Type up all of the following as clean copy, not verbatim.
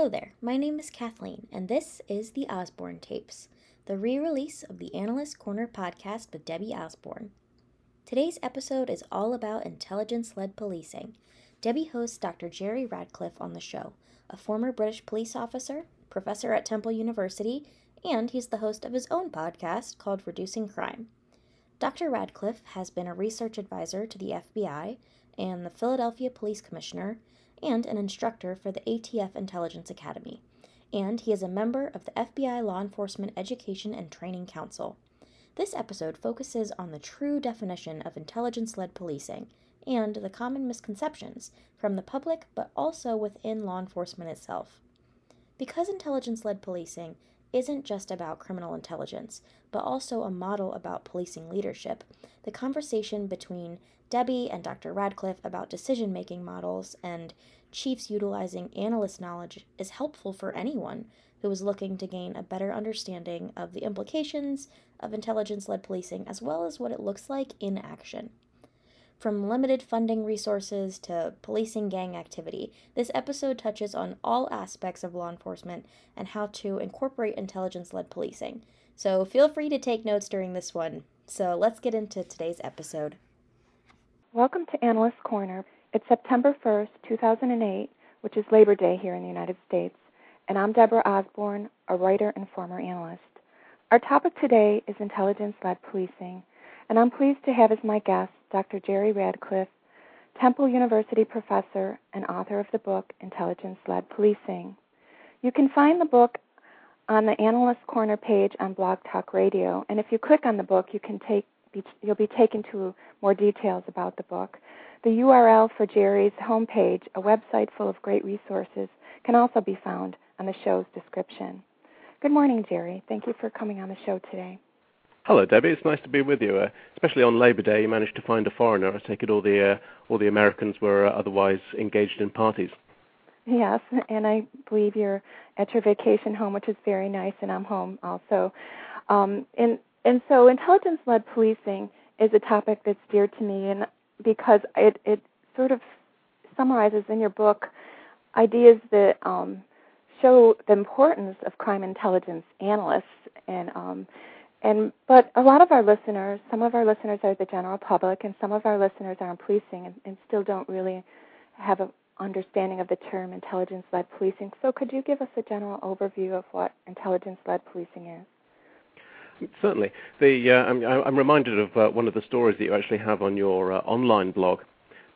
Hello there, my name is Kathleen, and this is The Osborne Tapes, the re-release of the Analyst Corner podcast with Debbie Osborne. Today's episode is all about intelligence-led policing. Debbie hosts Dr. Jerry Radcliffe on the show, a former British police officer, professor at Temple University, and he's the host of his own podcast called Reducing Crime. Dr. Radcliffe has been a research advisor to the FBI and the Philadelphia Police Commissioner, and an instructor for the ATF Intelligence Academy, and he is a member of the FBI Law Enforcement Education and Training Council. This episode focuses on the true definition of intelligence-led policing and the common misconceptions from the public but also within law enforcement itself. Because intelligence-led policing isn't just about criminal intelligence, but also a model about policing leadership, the conversation between Debbie and Dr. Radcliffe about decision-making models and chiefs utilizing analyst knowledge is helpful for anyone who is looking to gain a better understanding of the implications of intelligence-led policing as well as what it looks like in action. From limited funding resources to policing gang activity, this episode touches on all aspects of law enforcement and how to incorporate intelligence-led policing. So feel free to take notes during this one. So let's get into today's episode. Welcome to Analyst Corner. It's September 1st, 2008, which is Labor Day here in the United States, and I'm Deborah Osborne, a writer and former analyst. Our topic today is intelligence-led policing, and I'm pleased to have as my guest Dr. Jerry Radcliffe, Temple University professor and author of the book Intelligence-Led Policing. You can find the book on the Analyst Corner page on Blog Talk Radio, and if you click on the book, you'll be taken to more details about the book. The URL for Jerry's homepage, a website full of great resources, can also be found on the show's description. Good morning, Jerry. Thank you for coming on the show today. Hello, Debbie. It's nice to be with you, especially on Labor Day. You managed to find a foreigner. I take it all the Americans were otherwise engaged in parties. Yes, and I believe you're at your vacation home, which is very nice, and I'm home also. And so intelligence-led policing is a topic that's dear to me, and because it sort of summarizes in your book ideas that show the importance of crime intelligence analysts But a lot of our listeners, some of our listeners are the general public, and some of our listeners are in policing and still don't really have an understanding of the term intelligence-led policing. So could you give us a general overview of what intelligence-led policing is? Certainly. I'm reminded of one of the stories that you actually have on your online blog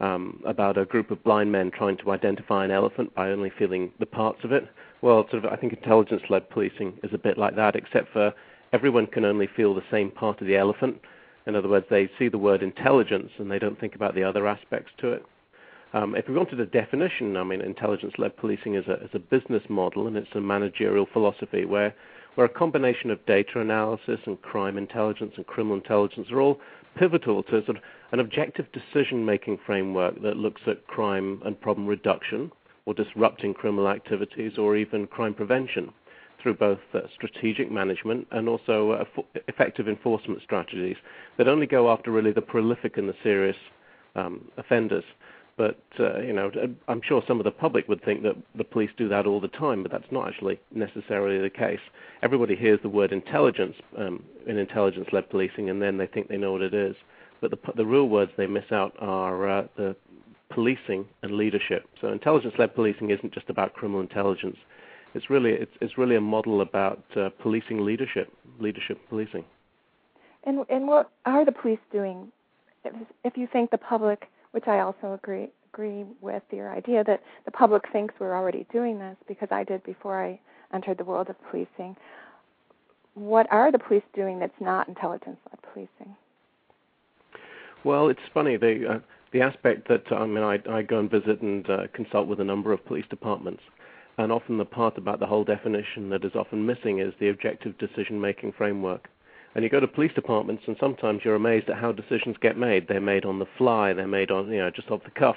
about a group of blind men trying to identify an elephant by only feeling the parts of it. Well, sort of, I think intelligence-led policing is a bit like that, except for everyone can only feel the same part of the elephant. In other words, they see the word intelligence and they don't think about the other aspects to it. If we wanted a definition, intelligence-led policing is a business model, and it's a managerial philosophy where a combination of data analysis and crime intelligence and criminal intelligence are all pivotal to sort of an objective decision-making framework that looks at crime and problem reduction or disrupting criminal activities or even crime prevention through both strategic management and also effective enforcement strategies that only go after really the prolific and the serious offenders. But, I'm sure some of the public would think that the police do that all the time, but that's not actually necessarily the case. Everybody hears the word intelligence in intelligence-led policing, and then they think they know what it is. But the real words they miss out are the policing and leadership. So intelligence-led policing isn't just about criminal intelligence. It's really a model about policing leadership policing. And what are the police doing? If you think the public, which I also agree with your idea that the public thinks we're already doing this, because I did before I entered the world of policing. What are the police doing that's not intelligence-led policing? Well, it's funny. The aspect that I go and visit and consult with a number of police departments. And often the part about the whole definition that is often missing is the objective decision-making framework. And you go to police departments, and sometimes you're amazed at how decisions get made. They're made on the fly. They're made on, just off the cuff.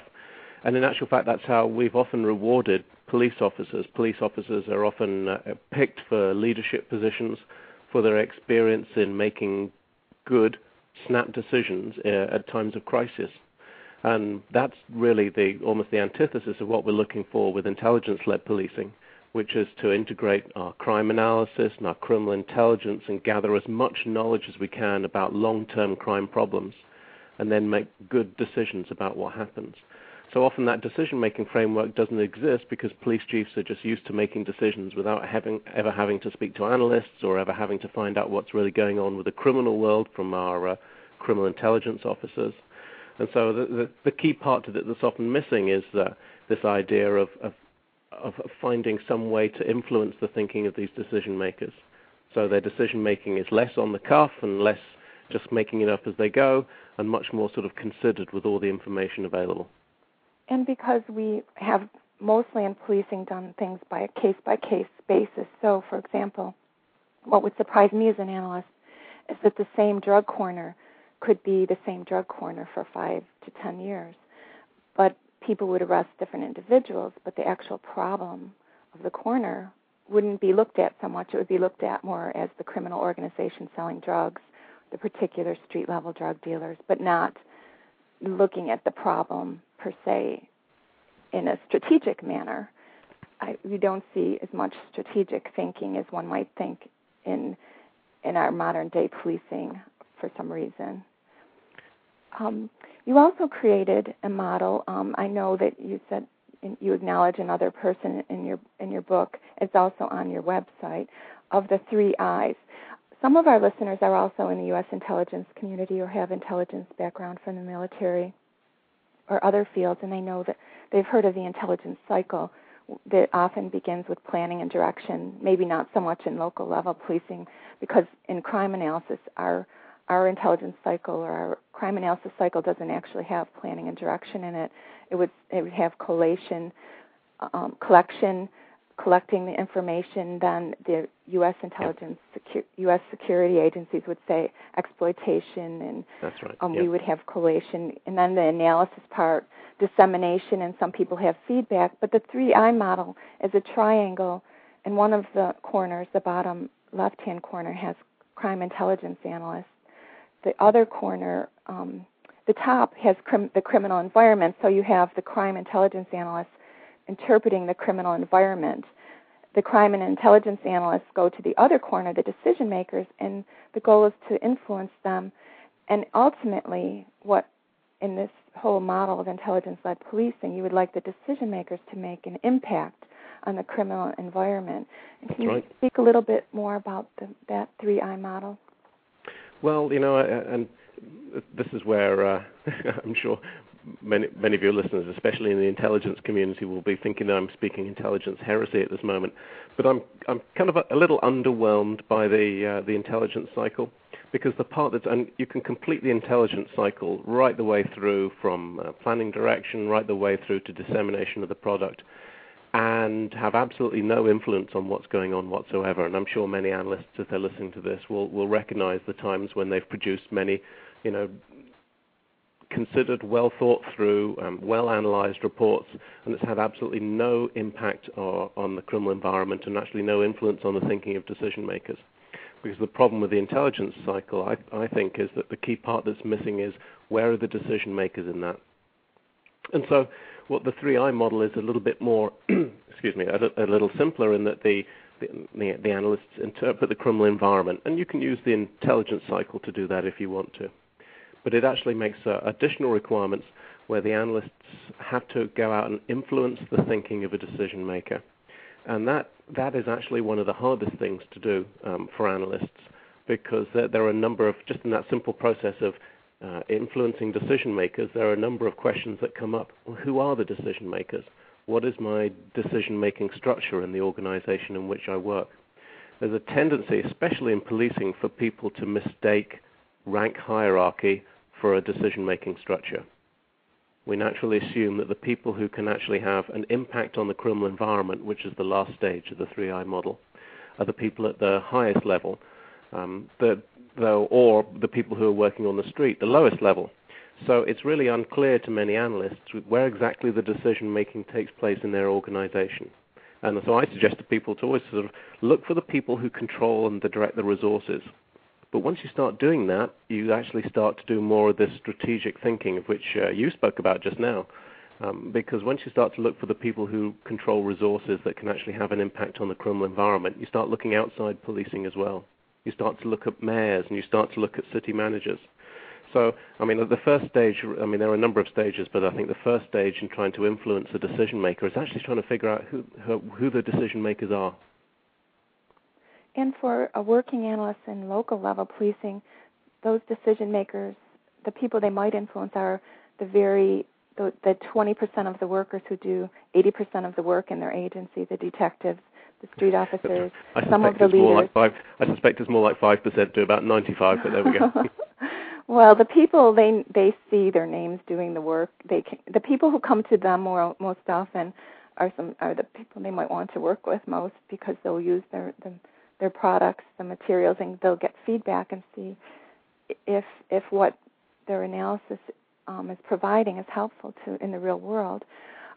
And in actual fact, that's how we've often rewarded police officers. Police officers are often picked for leadership positions for their experience in making good, snap decisions at times of crisis. And that's really almost the antithesis of what we're looking for with intelligence-led policing. which is to integrate our crime analysis and our criminal intelligence and gather as much knowledge as we can about long-term crime problems and then make good decisions about what happens. So often that decision-making framework doesn't exist because police chiefs are just used to making decisions without ever having to speak to analysts or ever having to find out what's really going on with the criminal world from our criminal intelligence officers. And so the key part to that's often missing is this idea of finding some way to influence the thinking of these decision makers. So their decision making is less on the cuff and less just making it up as they go and much more sort of considered with all the information available. And because we have mostly in policing done things by a case-by-case basis, so for example, what would surprise me as an analyst is that the same drug corner could be the same drug corner for 5 to 10 years. But people would arrest different individuals, but the actual problem of the corner wouldn't be looked at so much. It would be looked at more as the criminal organization selling drugs, the particular street-level drug dealers, but not looking at the problem per se in a strategic manner. You don't see as much strategic thinking as one might think in our modern-day policing for some reason. You also created a model. I know that you said you acknowledge another person in your book. It's also on your website of the three I's. Some of our listeners are also in the U.S. intelligence community or have intelligence background from the military or other fields, and I know that they've heard of the intelligence cycle that often begins with planning and direction, maybe not so much in local level policing, because in crime analysis our intelligence cycle or our crime analysis cycle doesn't actually have planning and direction in it. It would have collation, collecting the information. Then the U.S. intelligence, U.S. security agencies would say exploitation, and that's right. We would have collation, and then the analysis part, dissemination, and some people have feedback. But the 3I model is a triangle, and one of the corners, the bottom left-hand corner, has crime intelligence analysts. The other corner, the top, has the criminal environment, so you have the crime intelligence analysts interpreting the criminal environment. The crime and intelligence analysts go to the other corner, the decision makers, and the goal is to influence them. And ultimately, what in this whole model of intelligence-led policing, you would like the decision makers to make an impact on the criminal environment. Can you speak a little bit more about that 3I model? Well, and this is where I'm sure many of your listeners, especially in the intelligence community, will be thinking that I'm speaking intelligence heresy at this moment. But I'm kind of a little underwhelmed by the intelligence cycle, because the part and you can complete the intelligence cycle right the way through from planning direction, right the way through to dissemination of the product, and have absolutely no influence on what's going on whatsoever. And I'm sure many analysts, if they're listening to this, will recognize the times when they've produced many, considered, well-thought-through, well-analyzed reports, and it's had absolutely no impact on the criminal environment and actually no influence on the thinking of decision-makers. Because the problem with the intelligence cycle, I think, is that the key part that's missing is where are the decision-makers in that? And so what the 3I model is a little bit more, excuse me, a little simpler in that the analysts interpret the criminal environment, and you can use the intelligence cycle to do that if you want to. But it actually makes additional requirements where the analysts have to go out and influence the thinking of a decision maker. And that is actually one of the hardest things to do for analysts, because there are a number of, just in that simple process of influencing decision makers, there are a number of questions that come up. Well, who are the decision makers? What is my decision-making structure in the organization in which I work? There's a tendency, especially in policing, for people to mistake rank hierarchy for a decision-making structure. We naturally assume that the people who can actually have an impact on the criminal environment, which is the last stage of the 3I model, are the people at the highest level, or the people who are working on the street, the lowest level. So it's really unclear to many analysts where exactly the decision-making takes place in their organization. And so I suggest to people to always sort of look for the people who control and direct the resources. But once you start doing that, you actually start to do more of this strategic thinking of which you spoke about just now. Because once you start to look for the people who control resources that can actually have an impact on the criminal environment, you start looking outside policing as well. You start to look at mayors and you start to look at city managers. So, I mean, at the first stage, I mean, there are a number of stages, but I think the first stage in trying to influence a decision maker is actually trying to figure out who the decision makers are. And for a working analyst in local level policing, those decision makers, the people they might influence are the 20% of the workers who do 80% of the work in their agency, the detectives, the street officers, some of the leaders. I suspect it's more like 5% to about 95%, but there we go. Well, the people, they see their names doing the work. The people who come to them most often are the people they might want to work with most, because they'll use their products, the materials, and they'll get feedback and see if what their analysis is providing is helpful to in the real world.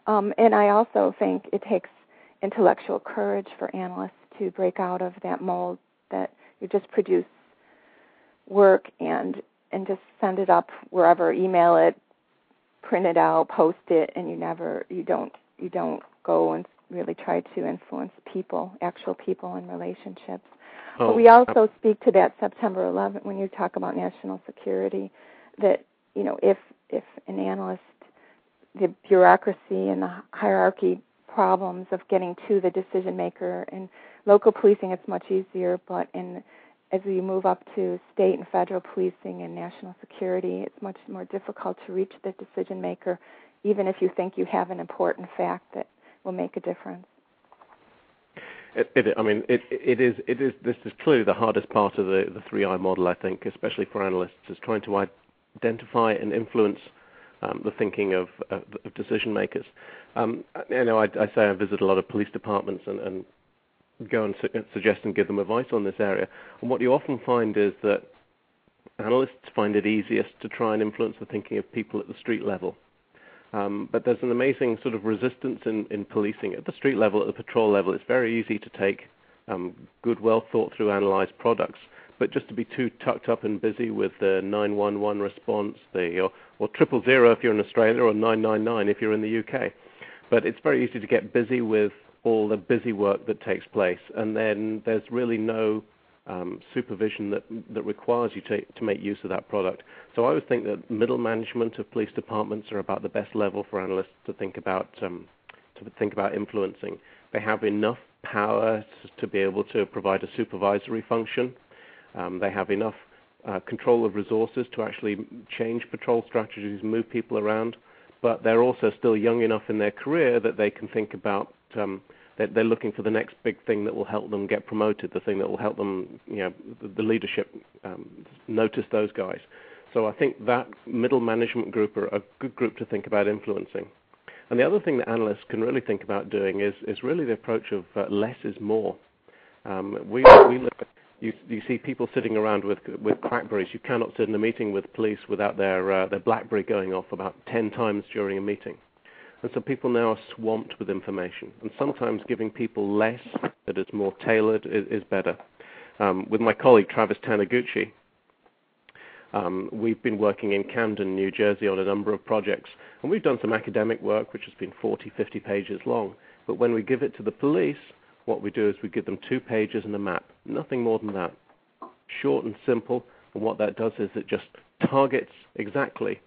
And I also think it takes intellectual courage for analysts to break out of that mold that you just produce work and just send it up wherever, email it, print it out, post it, and you don't go and really try to influence people, actual people and relationships. But we also speak to that September 11th when you talk about national security, that, you know, if an analyst, the bureaucracy and the hierarchy problems of getting to the decision maker, in local policing it's much easier, but as we move up to state and federal policing and national security, it's much more difficult to reach the decision maker, even if you think you have an important fact that will make a difference. It is. This is clearly the hardest part of the 3I model, I think, especially for analysts, is trying to identify and influence the thinking of decision makers. I say I visit a lot of police departments and go and suggest and give them advice on this area. And what you often find is that analysts find it easiest to try and influence the thinking of people at the street level. But there's an amazing sort of resistance in policing. At the street level, at the patrol level, it's very easy to take good, well-thought-through, analyzed products, but just to be too tucked up and busy with the 911 response, or 000 if you're in Australia, or 999 if you're in the UK. But it's very easy to get busy with all the busy work that takes place, and then there's really no supervision that requires you to make use of that product. So I would think that middle management of police departments are about the best level for analysts to think about influencing. They have enough power to be able to provide a supervisory function. They have enough control of resources to actually change patrol strategies, move people around, but they're also still young enough in their career that they can think about that they're looking for the next big thing that will help them get promoted, the thing that will help them, you know, the leadership notice those guys. So I think that middle management group are a good group to think about influencing. And the other thing that analysts can really think about doing is really the approach of less is more. We look at, you see people sitting around with Blackberries. You cannot sit in a meeting with police without their Blackberry going off about 10 times during a meeting. And so people now are swamped with information. And sometimes giving people less that is more tailored is better. With my colleague, Travis Taniguchi, we've been working in Camden, New Jersey, on a number of projects. And we've done some academic work, which has been 40, 50 pages long. But when we give it to the police, what we do is we give them 2 pages and a map. Nothing more than that. Short and simple. And what that does is it just targets exactly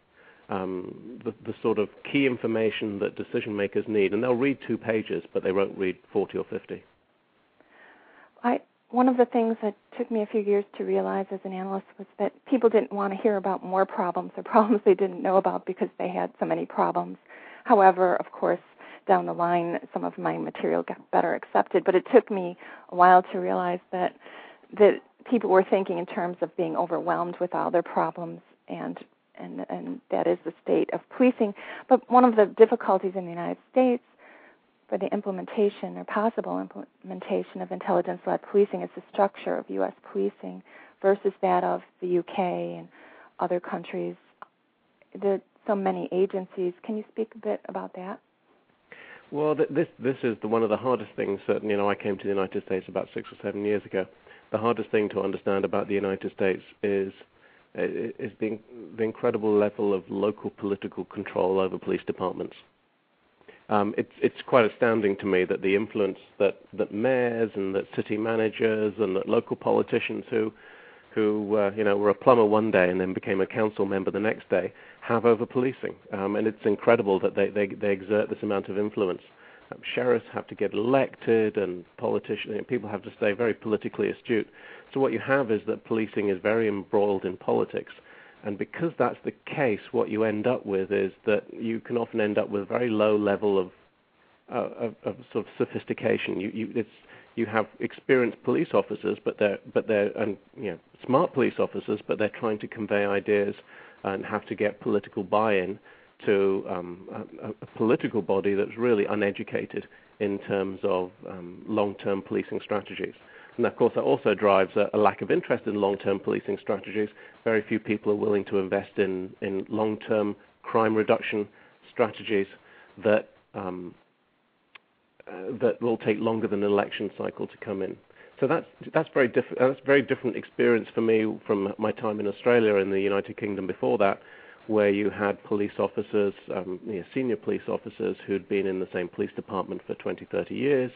the sort of key information that decision makers need, and they'll read 2 pages, but they won't read 40 or 50. One of the things that took me a few years to realize as an analyst was that people didn't want to hear about more problems or problems they didn't know about because they had so many problems. However, of course, down the line, some of my material got better accepted, but it took me a while to realize that people were thinking in terms of being overwhelmed with all their problems, and that is the state of policing. But one of the difficulties in the United States for the implementation or possible implementation of intelligence-led policing is the structure of U.S. policing versus that of the U.K. and other countries. There are so many agencies. Can you speak a bit about that? Well, this is one of the hardest things. Certainly, you know, I came to the United States about 6 or 7 years ago. The hardest thing to understand about the United States is the incredible level of local political control over police departments. It's quite astounding to me that the influence that mayors and that city managers and that local politicians who were a plumber one day and then became a council member the next day have over policing. And it's incredible that they exert this amount of influence. Sheriffs have to get elected, and politicians, and people have to stay very politically astute. So what you have is that policing is very embroiled in politics. And because that's the case, what you end up with is that you can often end up with a very low level of sort of sophistication. You have experienced police officers, but they're smart police officers, but they're trying to convey ideas and have to get political buy-in to a political body that's really uneducated in terms of long-term policing strategies. And, of course, that also drives a lack of interest in long-term policing strategies. Very few people are willing to invest in long-term crime reduction strategies that will take longer than an election cycle to come in. So that's very different experience for me from my time in Australia and the United Kingdom before that, where you had police officers, senior police officers who'd been in the same police department for 20, 30 years,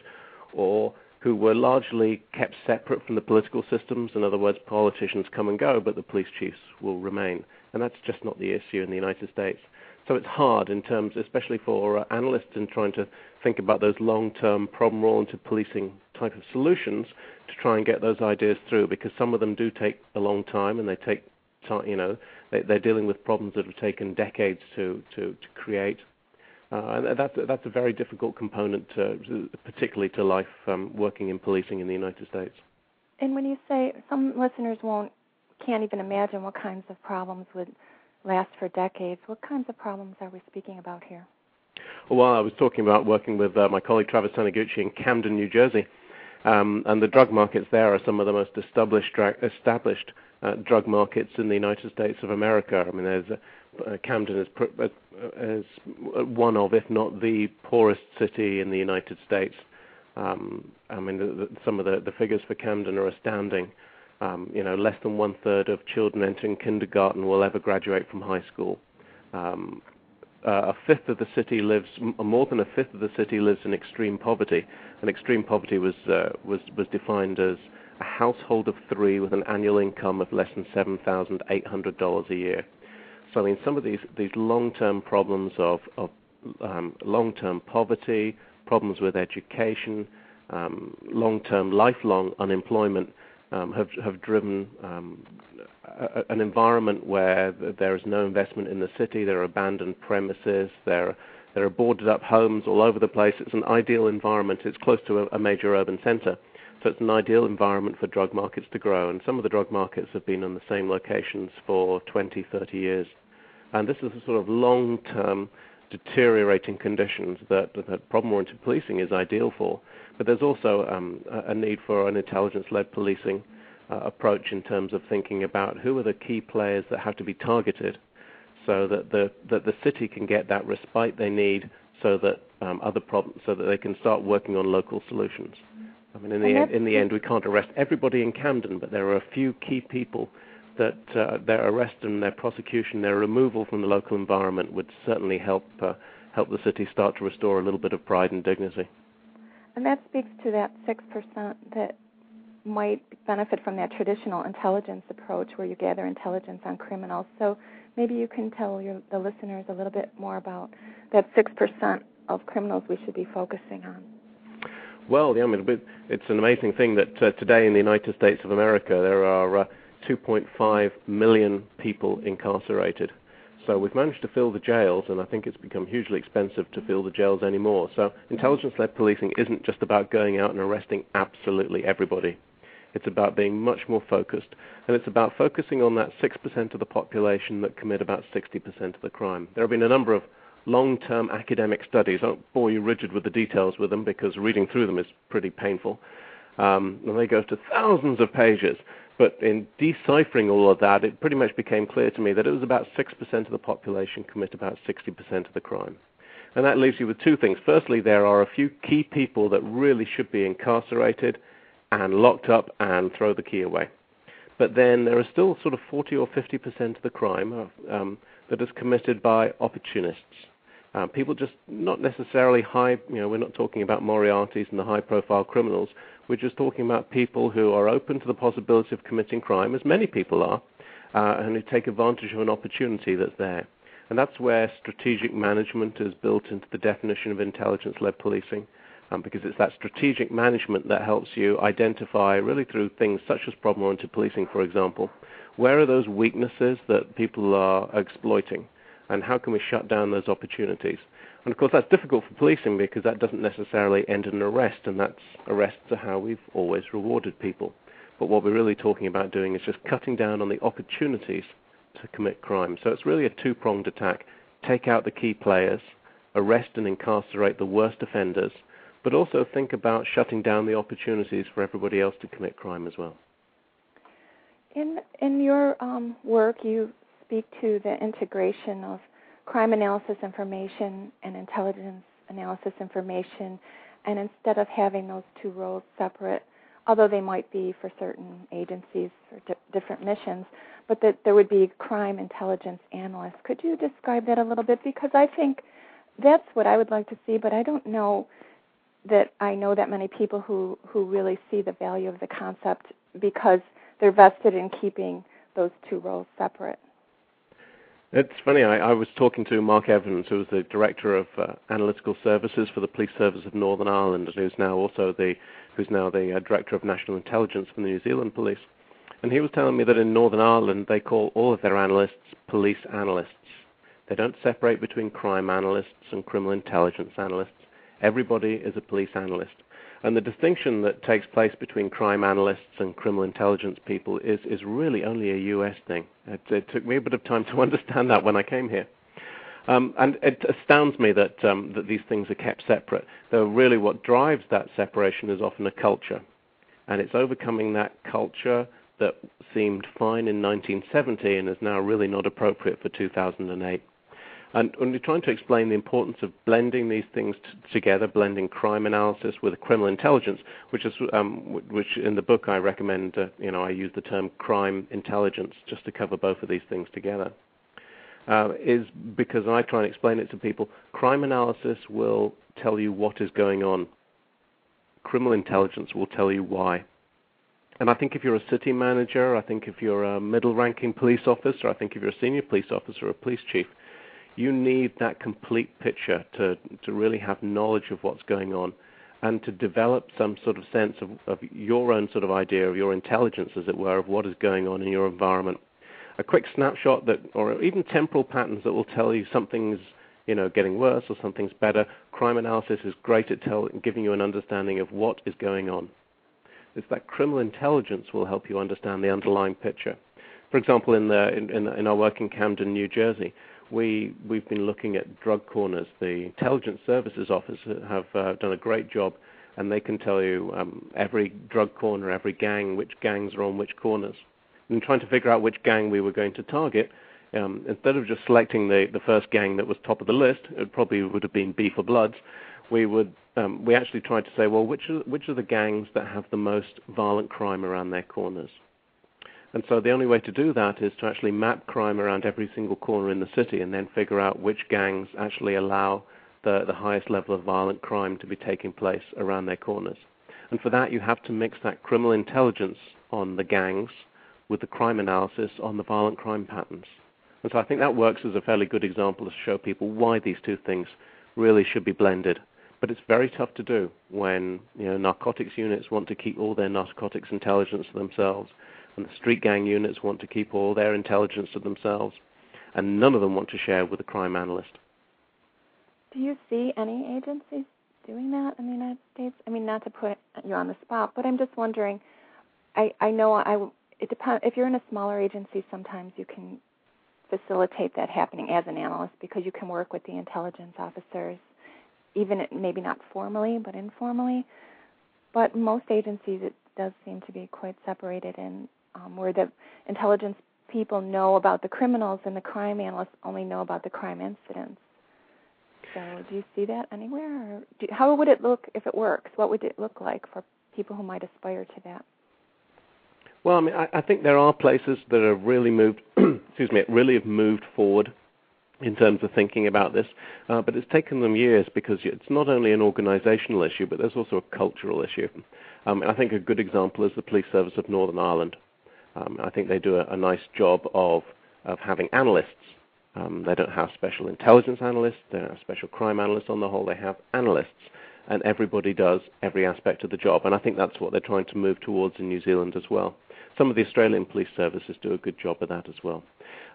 or who were largely kept separate from the political systems. In other words, politicians come and go, but the police chiefs will remain. And that's just not the issue in the United States. So it's hard in terms, especially for analysts, in trying to think about those long-term problem-oriented policing type of solutions to try and get those ideas through, because some of them do take a long time, and they take time, they're dealing with problems that have taken decades to create. And that's a very difficult component, particularly to life working in policing in the United States. And when you say some listeners can't even imagine what kinds of problems would last for decades, what kinds of problems are we speaking about here? Well, I was talking about working with my colleague Travis Taniguchi in Camden, New Jersey, and the drug markets there are some of the most established drug markets in the United States of America. I mean, there's Camden is one of, if not the poorest city in the United States. I mean, some of the figures for Camden are astounding. Less than 1/3 of children entering kindergarten will ever graduate from high school. More than a fifth of the city lives in extreme poverty, and extreme poverty was defined as a household of three with an annual income of less than $7,800 a year. So I mean, some of these long-term problems of long-term poverty, problems with education, long-term, lifelong unemployment. Have driven an environment where there is no investment in the city. There are abandoned premises. There are boarded up homes all over the place. It's an ideal environment. It's close to a major urban center. So it's an ideal environment for drug markets to grow. And some of the drug markets have been in the same locations for 20, 30 years. And this is a sort of long-term deteriorating conditions that problem-oriented policing is ideal for. But there's also a need for an intelligence-led policing approach in terms of thinking about who are the key players that have to be targeted so that the city can get that respite they need so that they can start working on local solutions. I mean, in the end, we can't arrest everybody in Camden, but there are a few key people that their arrest and their prosecution, their removal from the local environment would certainly help the city start to restore a little bit of pride and dignity. And that speaks to that 6% that might benefit from that traditional intelligence approach where you gather intelligence on criminals. So maybe you can tell the listeners a little bit more about that 6% of criminals we should be focusing on. Well, it's an amazing thing that today in the United States of America there are 2.5 million people incarcerated. So we've managed to fill the jails, and I think it's become hugely expensive to fill the jails anymore. So intelligence-led policing isn't just about going out and arresting absolutely everybody. It's about being much more focused, and it's about focusing on that 6% of the population that commit about 60% of the crime. There have been a number of long-term academic studies. I won't bore you rigid with the details with them because reading through them is pretty painful. And they go to thousands of pages. But in deciphering all of that, it pretty much became clear to me that it was about 6% of the population commit about 60% of the crime. And that leaves you with two things. Firstly, there are a few key people that really should be incarcerated and locked up and throw the key away. But then there are still sort of 40 or 50% of the crime that is committed by opportunists. People just not necessarily high, you know, we're not talking about Moriartys and the high-profile criminals. We're just talking about people who are open to the possibility of committing crime, as many people are, and who take advantage of an opportunity that's there. And that's where strategic management is built into the definition of intelligence-led policing, because it's that strategic management that helps you identify, really through things such as problem-oriented policing, for example, where are those weaknesses that people are exploiting, and how can we shut down those opportunities? And, of course, that's difficult for policing because that doesn't necessarily end in an arrest, and that's arrests are how we've always rewarded people. But what we're really talking about doing is just cutting down on the opportunities to commit crime. So it's really a two-pronged attack. Take out the key players, arrest and incarcerate the worst offenders, but also think about shutting down the opportunities for everybody else to commit crime as well. In your work, you speak to the integration of crime analysis information and intelligence analysis information, and instead of having those two roles separate, although they might be for certain agencies or different missions, but that there would be crime intelligence analysts. Could you describe that a little bit? Because I think that's what I would like to see, but I don't know that I know that many people who really see the value of the concept because they're vested in keeping those two roles separate. It's funny, I was talking to Mark Evans, who was the Director of Analytical Services for the Police Service of Northern Ireland, and who's now the Director of National Intelligence for the New Zealand Police. And he was telling me that in Northern Ireland, they call all of their analysts police analysts. They don't separate between crime analysts and criminal intelligence analysts. Everybody is a police analyst. And the distinction that takes place between crime analysts and criminal intelligence people is really only a U.S. thing. It took me a bit of time to understand that when I came here. And it astounds me that these things are kept separate, though really what drives that separation is often a culture. And it's overcoming that culture that seemed fine in 1970 and is now really not appropriate for 2008. And we're trying to explain the importance of blending these things together, blending crime analysis with criminal intelligence, which in the book I recommend, I use the term crime intelligence just to cover both of these things together, is because I try and explain it to people. Crime analysis will tell you what is going on. Criminal intelligence will tell you why. And I think if you're a city manager, I think if you're a middle-ranking police officer, I think if you're a senior police officer or a police chief, you need that complete picture to really have knowledge of what's going on and to develop some sort of sense of your own sort of idea of your intelligence, as it were, of what is going on in your environment. A quick snapshot that, or even temporal patterns that will tell you something's, getting worse or something's better. Crime analysis is great at giving you an understanding of what is going on. It's that criminal intelligence will help you understand the underlying picture. For example, in our work in Camden, New Jersey, We've been looking at drug corners. The Intelligence Services Office have done a great job, and they can tell you every drug corner, every gang, which gangs are on which corners. And trying to figure out which gang we were going to target, instead of just selecting the first gang that was top of the list, it probably would have been B for Bloods, we actually tried to say, well, which are the gangs that have the most violent crime around their corners? And so the only way to do that is to actually map crime around every single corner in the city and then figure out which gangs actually allow the highest level of violent crime to be taking place around their corners. And for that, you have to mix that criminal intelligence on the gangs with the crime analysis on the violent crime patterns. And so I think that works as a fairly good example to show people why these two things really should be blended. But it's very tough to do when narcotics units want to keep all their narcotics intelligence to themselves, and the street gang units want to keep all their intelligence to themselves, and none of them want to share with a crime analyst. Do you see any agencies doing that in the United States? I mean, not to put you on the spot, but I'm just wondering, it depends. If you're in a smaller agency, sometimes you can facilitate that happening as an analyst because you can work with the intelligence officers, even maybe not formally, but informally. But most agencies, it does seem to be quite separated in where the intelligence people know about the criminals and the crime analysts only know about the crime incidents. So do you see that anywhere? How would it look if it works? What would it look like for people who might aspire to that? Well, I mean, I think there are places that have really moved forward in terms of thinking about this, but it's taken them years because it's not only an organizational issue, but there's also a cultural issue. And I think a good example is the Police Service of Northern Ireland. I think they do a nice job of having analysts. They don't have special intelligence analysts, they don't have special crime analysts. On the whole, they have analysts, and everybody does every aspect of the job. And I think that's what they're trying to move towards in New Zealand as well. Some of the Australian police services do a good job of that as well.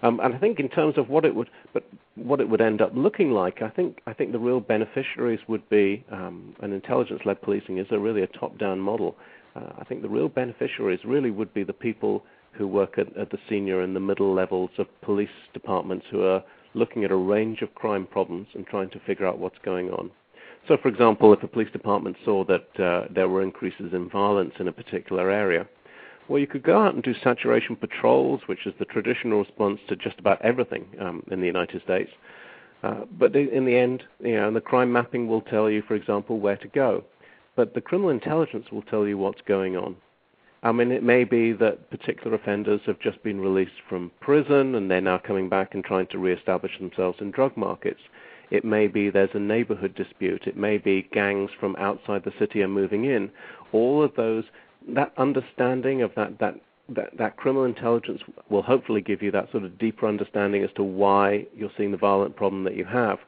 And I think in terms of what it would end up looking like, I think the real beneficiaries would be, and intelligence-led policing is really a top-down model. I think the real beneficiaries really would be the people who work at the senior and the middle levels of police departments who are looking at a range of crime problems and trying to figure out what's going on. So, for example, if a police department saw that there were increases in violence in a particular area, well, you could go out and do saturation patrols, which is the traditional response to just about everything in the United States. But in the end, the crime mapping will tell you, for example, where to go. But the criminal intelligence will tell you what's going on. I mean, it may be that particular offenders have just been released from prison and they're now coming back and trying to reestablish themselves in drug markets. It may be there's a neighborhood dispute. It may be gangs from outside the city are moving in. All of those, that understanding of that criminal intelligence will hopefully give you that sort of deeper understanding as to why you're seeing the violent problem that you have.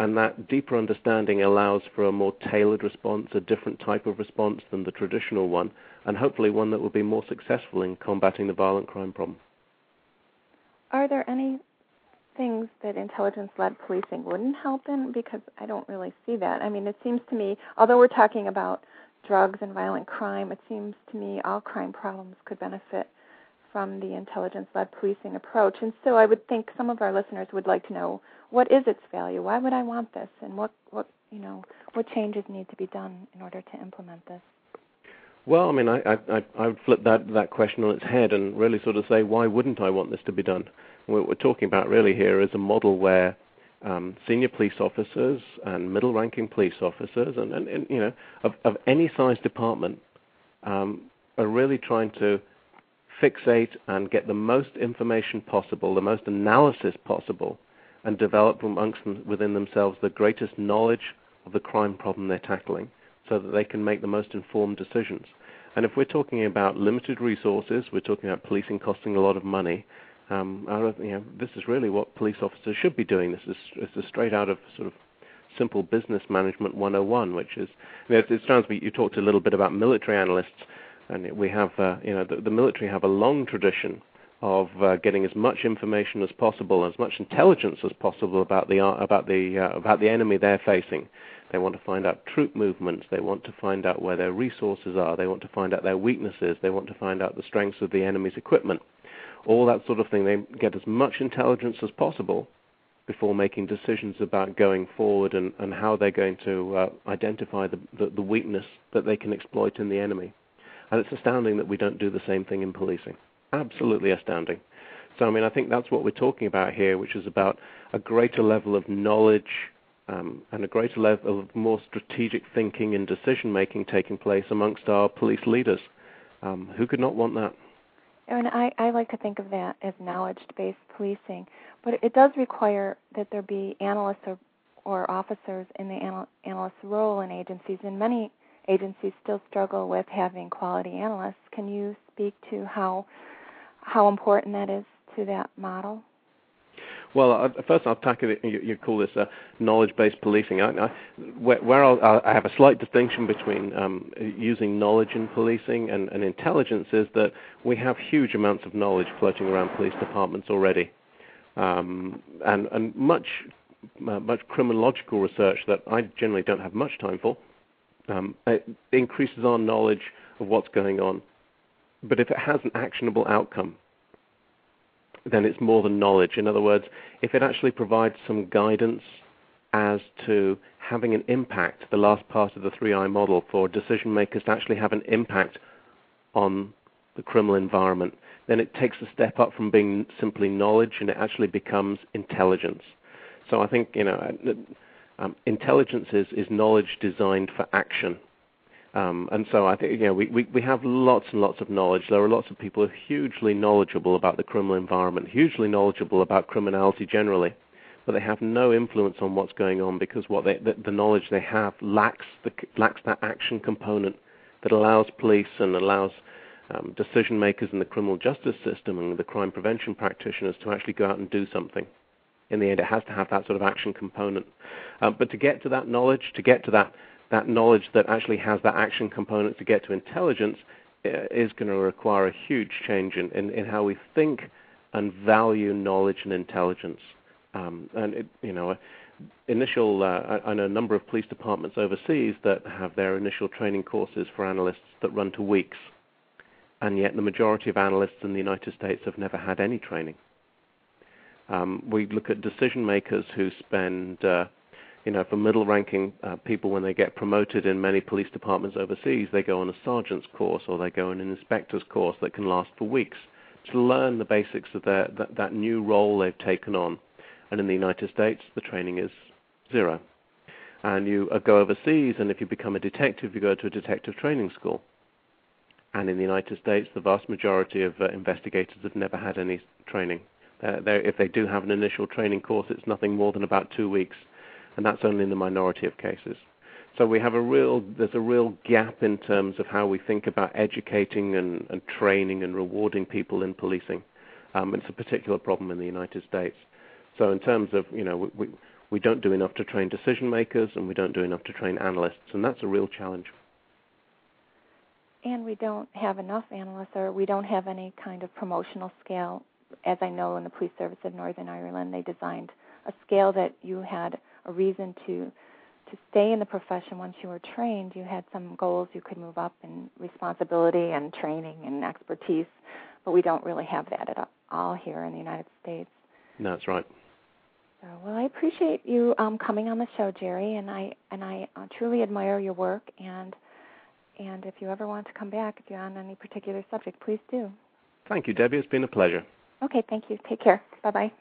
And that deeper understanding allows for a more tailored response, a different type of response than the traditional one, and hopefully one that will be more successful in combating the violent crime problem. Are there any things that intelligence-led policing wouldn't help in? Because I don't really see that. I mean, it seems to me, although we're talking about drugs and violent crime, it seems to me all crime problems could benefit from the intelligence-led policing approach. And so I would think some of our listeners would like to know, what is its value? Why would I want this? And what changes need to be done in order to implement this? Well, I mean, I would flip that question on its head and really sort of say, why wouldn't I want this to be done? And what we're talking about really here is a model where senior police officers and middle-ranking police officers and of any size department are really trying to fixate and get the most information possible, the most analysis possible, and develop within themselves the greatest knowledge of the crime problem they're tackling so that they can make the most informed decisions. And if we're talking about limited resources, we're talking about policing costing a lot of money, this is really what police officers should be doing. This is straight out of sort of simple business management 101, which is, it sounds like you talked a little bit about military analysts. And we have, the military have a long tradition of getting as much information as possible, as much intelligence as possible about the enemy they're facing. They want to find out troop movements. They want to find out where their resources are. They want to find out their weaknesses. They want to find out the strengths of the enemy's equipment. All that sort of thing. They get as much intelligence as possible before making decisions about going forward and how they're going to identify the weakness that they can exploit in the enemy. And it's astounding that we don't do the same thing in policing. Absolutely astounding. So, I mean, I think that's what we're talking about here, which is about a greater level of knowledge and a greater level of more strategic thinking and decision-making taking place amongst our police leaders. Who could not want that? And I like to think of that as knowledge-based policing. But it does require that there be analysts or officers in the analyst role in agencies. In many agencies still struggle with having quality analysts. Can you speak to how important that is to that model? Well, first I'll tackle it. You call this knowledge-based policing. I have a slight distinction between using knowledge in policing and intelligence is that we have huge amounts of knowledge floating around police departments already, and much criminological research that I generally don't have much time for. It increases our knowledge of what's going on. But if it has an actionable outcome, then it's more than knowledge. In other words, if it actually provides some guidance as to having an impact, the last part of the 3I model for decision makers to actually have an impact on the criminal environment, then it takes a step up from being simply knowledge and it actually becomes intelligence. So I think, intelligence is knowledge designed for action. And so I think we have lots and lots of knowledge. There are lots of people who are hugely knowledgeable about the criminal environment, hugely knowledgeable about criminality generally, but they have no influence on what's going on because what the knowledge they have lacks that action component that allows police and allows decision makers in the criminal justice system and the crime prevention practitioners to actually go out and do something. In the end, it has to have that sort of action component. But to get to that knowledge, to get to that knowledge that actually has that action component, to get to intelligence, is going to require a huge change in how we think and value knowledge and intelligence. I know a number of police departments overseas that have their initial training courses for analysts that run to weeks, and yet the majority of analysts in the United States have never had any training. We look at decision makers who spend, for middle-ranking people when they get promoted in many police departments overseas, they go on a sergeant's course or they go on an inspector's course that can last for weeks to learn the basics of that new role they've taken on. And in the United States, the training is zero. And you go overseas, and if you become a detective, you go to a detective training school. And in the United States, the vast majority of investigators have never had any training. If they do have an initial training course, it's nothing more than about 2 weeks, and that's only in the minority of cases. So we have there's a real gap in terms of how we think about educating and training and rewarding people in policing. It's a particular problem in the United States. So in terms of, we don't do enough to train decision makers and we don't do enough to train analysts, and that's a real challenge. And we don't have enough analysts, or we don't have any kind of promotional scale. As I know, in the Police Service of Northern Ireland, they designed a scale that you had a reason to stay in the profession once you were trained. You had some goals you could move up in responsibility and training and expertise, but we don't really have that at all here in the United States. No, that's right. So, well, I appreciate you coming on the show, Jerry, and I truly admire your work. And if you ever want to come back, if you're on any particular subject, please do. Thank you, Debbie. It's been a pleasure. Okay, thank you. Take care. Bye-bye.